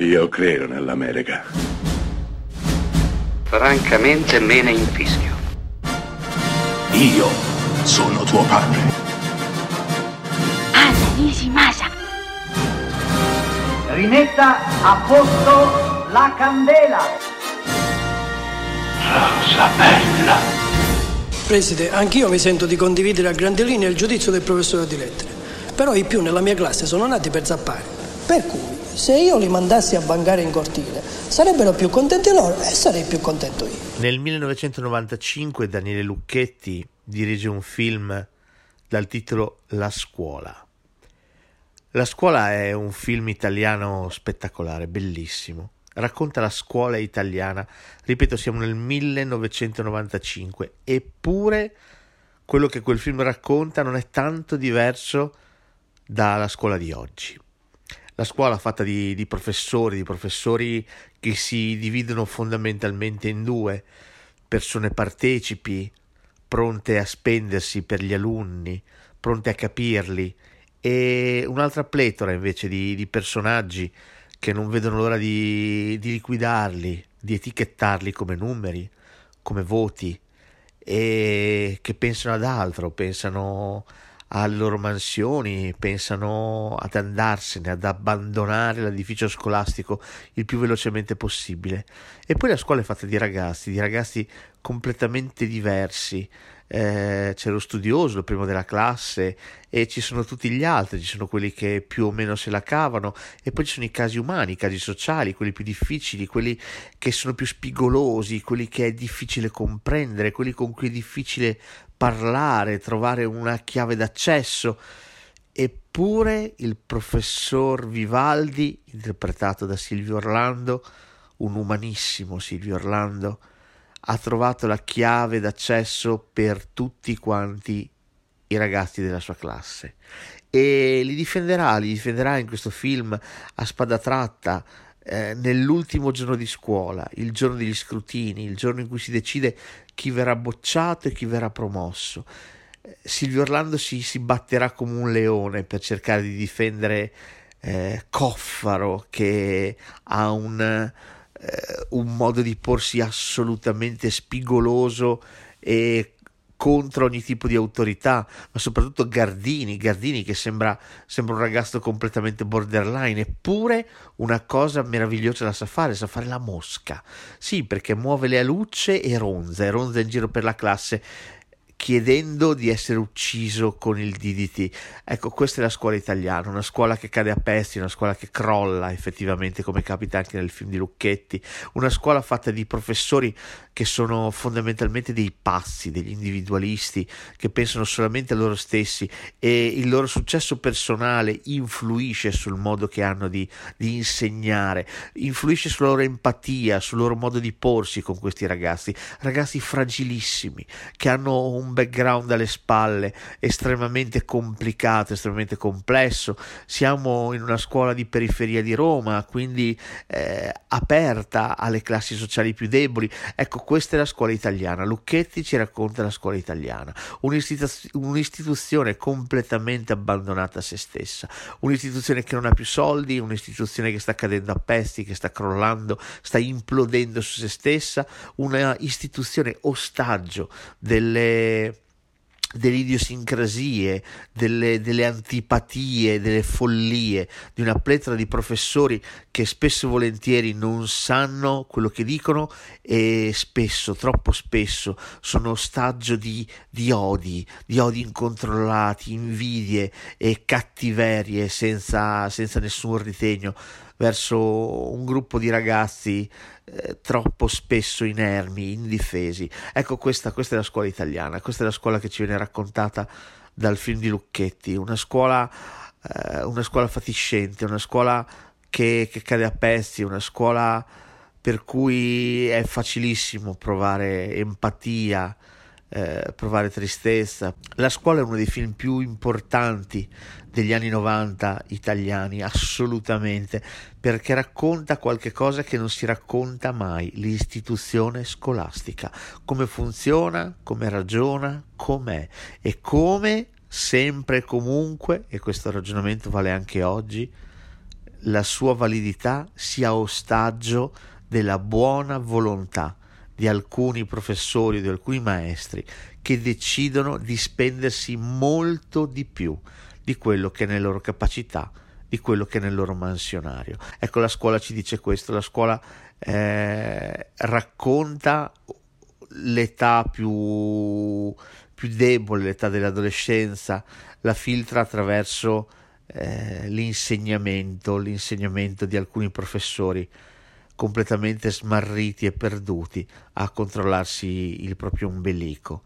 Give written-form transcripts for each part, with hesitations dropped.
Io credo nell'America. Francamente me ne infischio. Io sono tuo padre. Anna Nishimasa. Rimetta a posto la candela. Rosa bella. Preside, anch'io mi sento di condividere a grandi linee il giudizio del professore di lettere. Però i più nella mia classe sono nati per zappare. Per cui, se io li mandassi a vangare in cortile, sarebbero più contenti loro e sarei più contento io. Nel 1995 Daniele Lucchetti dirige un film dal titolo La scuola. La scuola è un film italiano spettacolare, bellissimo. Racconta la scuola italiana. Ripeto, siamo nel 1995, eppure quello che quel film racconta non è tanto diverso dalla scuola di oggi. La scuola fatta di professori che si dividono fondamentalmente in due, persone partecipi, pronte a spendersi per gli alunni, pronte a capirli, e un'altra pletora invece di personaggi che non vedono l'ora di liquidarli, di etichettarli come numeri, come voti, e che pensano ad altro, pensano alle loro mansioni, pensano ad andarsene, ad abbandonare l'edificio scolastico il più velocemente possibile. E poi la scuola è fatta di ragazzi completamente diversi. C'è lo studioso, il primo della classe, e ci sono tutti gli altri, ci sono quelli che più o meno se la cavano, e poi ci sono i casi umani, i casi sociali, quelli più difficili, quelli che sono più spigolosi, quelli che è difficile comprendere, quelli con cui è difficile parlare, trovare una chiave d'accesso. Eppure il professor Vivaldi, interpretato da Silvio Orlando, un umanissimo Silvio Orlando, ha trovato la chiave d'accesso per tutti quanti i ragazzi della sua classe e li difenderà in questo film a spada tratta, nell'ultimo giorno di scuola, il giorno degli scrutini, il giorno in cui si decide chi verrà bocciato e chi verrà promosso. Silvio Orlando si batterà come un leone per cercare di difendere Coffaro, che ha un modo di porsi assolutamente spigoloso e contro ogni tipo di autorità, ma soprattutto Gardini che sembra un ragazzo completamente borderline, eppure una cosa meravigliosa la sa fare la mosca, sì, perché muove le alucce e ronza in giro per la classe chiedendo di essere ucciso con il DDT. Ecco, questa è la scuola italiana, una scuola che cade a pezzi, una scuola che crolla effettivamente, come capita anche nel film di Lucchetti, una scuola fatta di professori che sono fondamentalmente dei pazzi, degli individualisti che pensano solamente a loro stessi, e il loro successo personale influisce sul modo che hanno di insegnare, influisce sulla loro empatia, sul loro modo di porsi con questi ragazzi fragilissimi, che hanno un background alle spalle estremamente complicato, estremamente complesso. Siamo in una scuola di periferia di Roma, quindi aperta alle classi sociali più deboli. Ecco, questa è la scuola italiana. Lucchetti ci racconta la scuola italiana, un'istituzione completamente abbandonata a se stessa, un'istituzione che non ha più soldi, un'istituzione che sta cadendo a pezzi, che sta crollando, sta implodendo su se stessa, una istituzione ostaggio delle idiosincrasie, delle antipatie, delle follie di una pletora di professori che spesso e volentieri non sanno quello che dicono, e spesso, troppo spesso, sono ostaggio di odi incontrollati, invidie e cattiverie senza nessun ritegno verso un gruppo di ragazzi troppo spesso inermi, indifesi. Ecco, questa è la scuola italiana, questa è la scuola che ci viene raccontata dal film di Lucchetti, una scuola fatiscente, una scuola che cade a pezzi, una scuola per cui è facilissimo provare empatia, provare tristezza. La scuola è uno dei film più importanti degli anni 90 italiani, assolutamente, perché racconta qualche cosa che non si racconta mai: l'istituzione scolastica, come funziona, come ragiona, com'è, e come sempre e comunque, e questo ragionamento vale anche oggi, la sua validità sia ostaggio della buona volontà di alcuni professori o di alcuni maestri che decidono di spendersi molto di più di quello che è nelle loro capacità, di quello che è nel loro mansionario. Ecco, la scuola ci dice questo, la scuola racconta l'età più debole, l'età dell'adolescenza, la filtra attraverso l'insegnamento di alcuni professori completamente smarriti e perduti a controllarsi il proprio ombelico,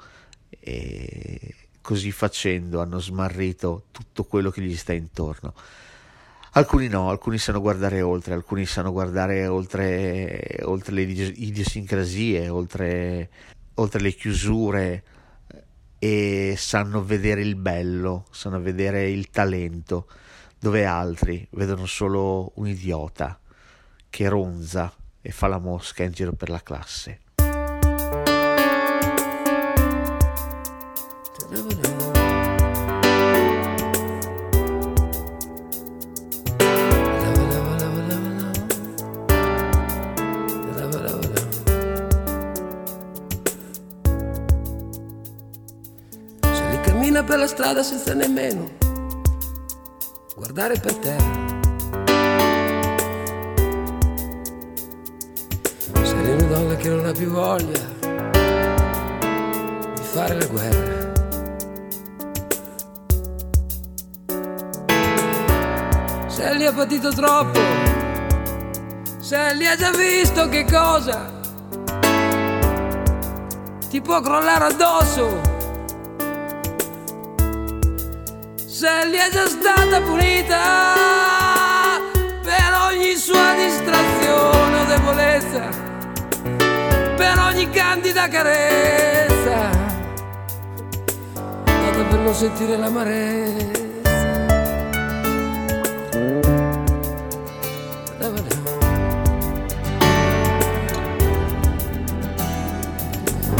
e così facendo hanno smarrito tutto quello che gli sta intorno. Alcuni no, alcuni sanno guardare oltre, alcuni sanno guardare oltre le idiosincrasie, oltre le chiusure, e sanno vedere il bello, sanno vedere il talento, dove altri vedono solo un idiota che ronza e fa la mosca in giro per la classe. Per la strada senza nemmeno guardare per terra, sei una donna che non ha più voglia di fare la guerra, se lì ha patito troppo, se lì ha già visto che cosa ti può crollare addosso, se lì è già stata punita per ogni sua distrazione o debolezza, per ogni candida carezza data per non sentire l'amarezza.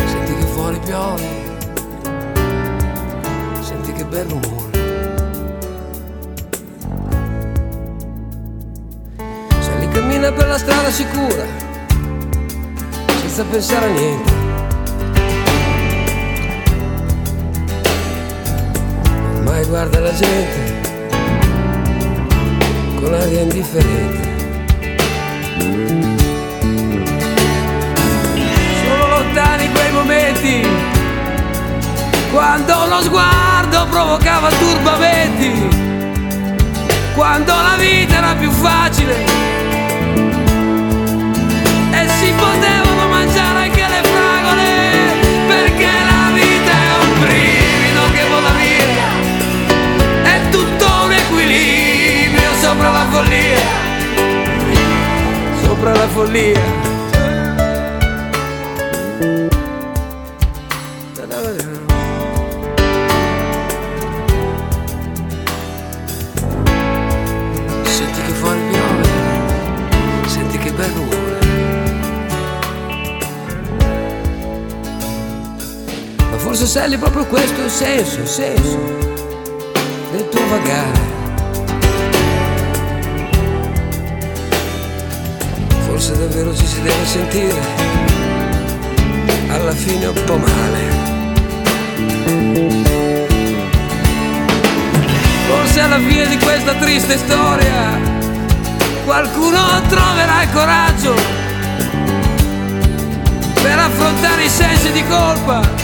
Senti che fuori piove, senti che bel rumore, per la strada sicura senza pensare a niente, ormai guarda la gente con aria indifferente, sono lontani quei momenti quando lo sguardo provocava turbamenti, quando la vita era più facile e si potevano mangiare anche le fragole, perché la vita è un brivido che vola via, è tutto un equilibrio sopra la follia, sopra la follia. Senti che fuori piove, senti che bel rumore, forse sei proprio questo il senso del tuo vagare, forse davvero ci si deve sentire alla fine un po' male, forse alla fine di questa triste storia qualcuno troverà il coraggio per affrontare i sensi di colpa,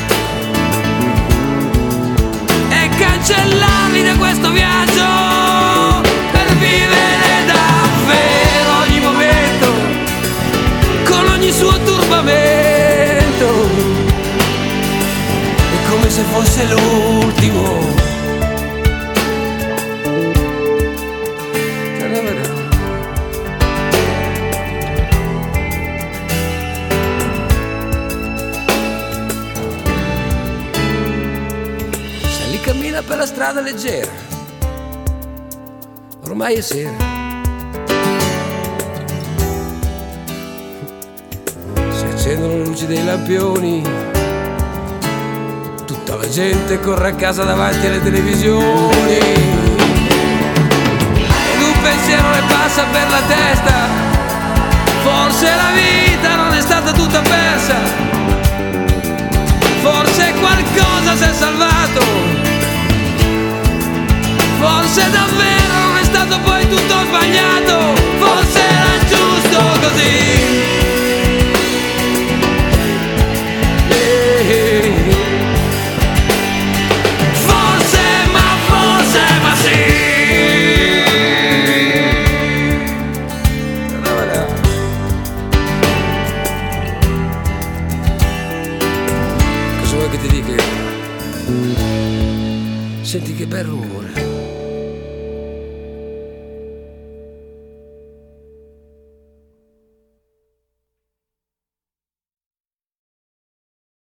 cancellarli da questo viaggio, per vivere davvero ogni momento con ogni suo turbamento, è come se fosse l'ultimo. Cammina per la strada leggera, ormai è sera, si accendono le luci dei lampioni, tutta la gente corre a casa davanti alle televisioni, e tu pensi pensiero le passa per la testa, forse la vita non è stata tutta persa, forse qualcosa si è salvato, forse davvero non è stato poi tutto sbagliato, forse era giusto così. Senti che bel rumore.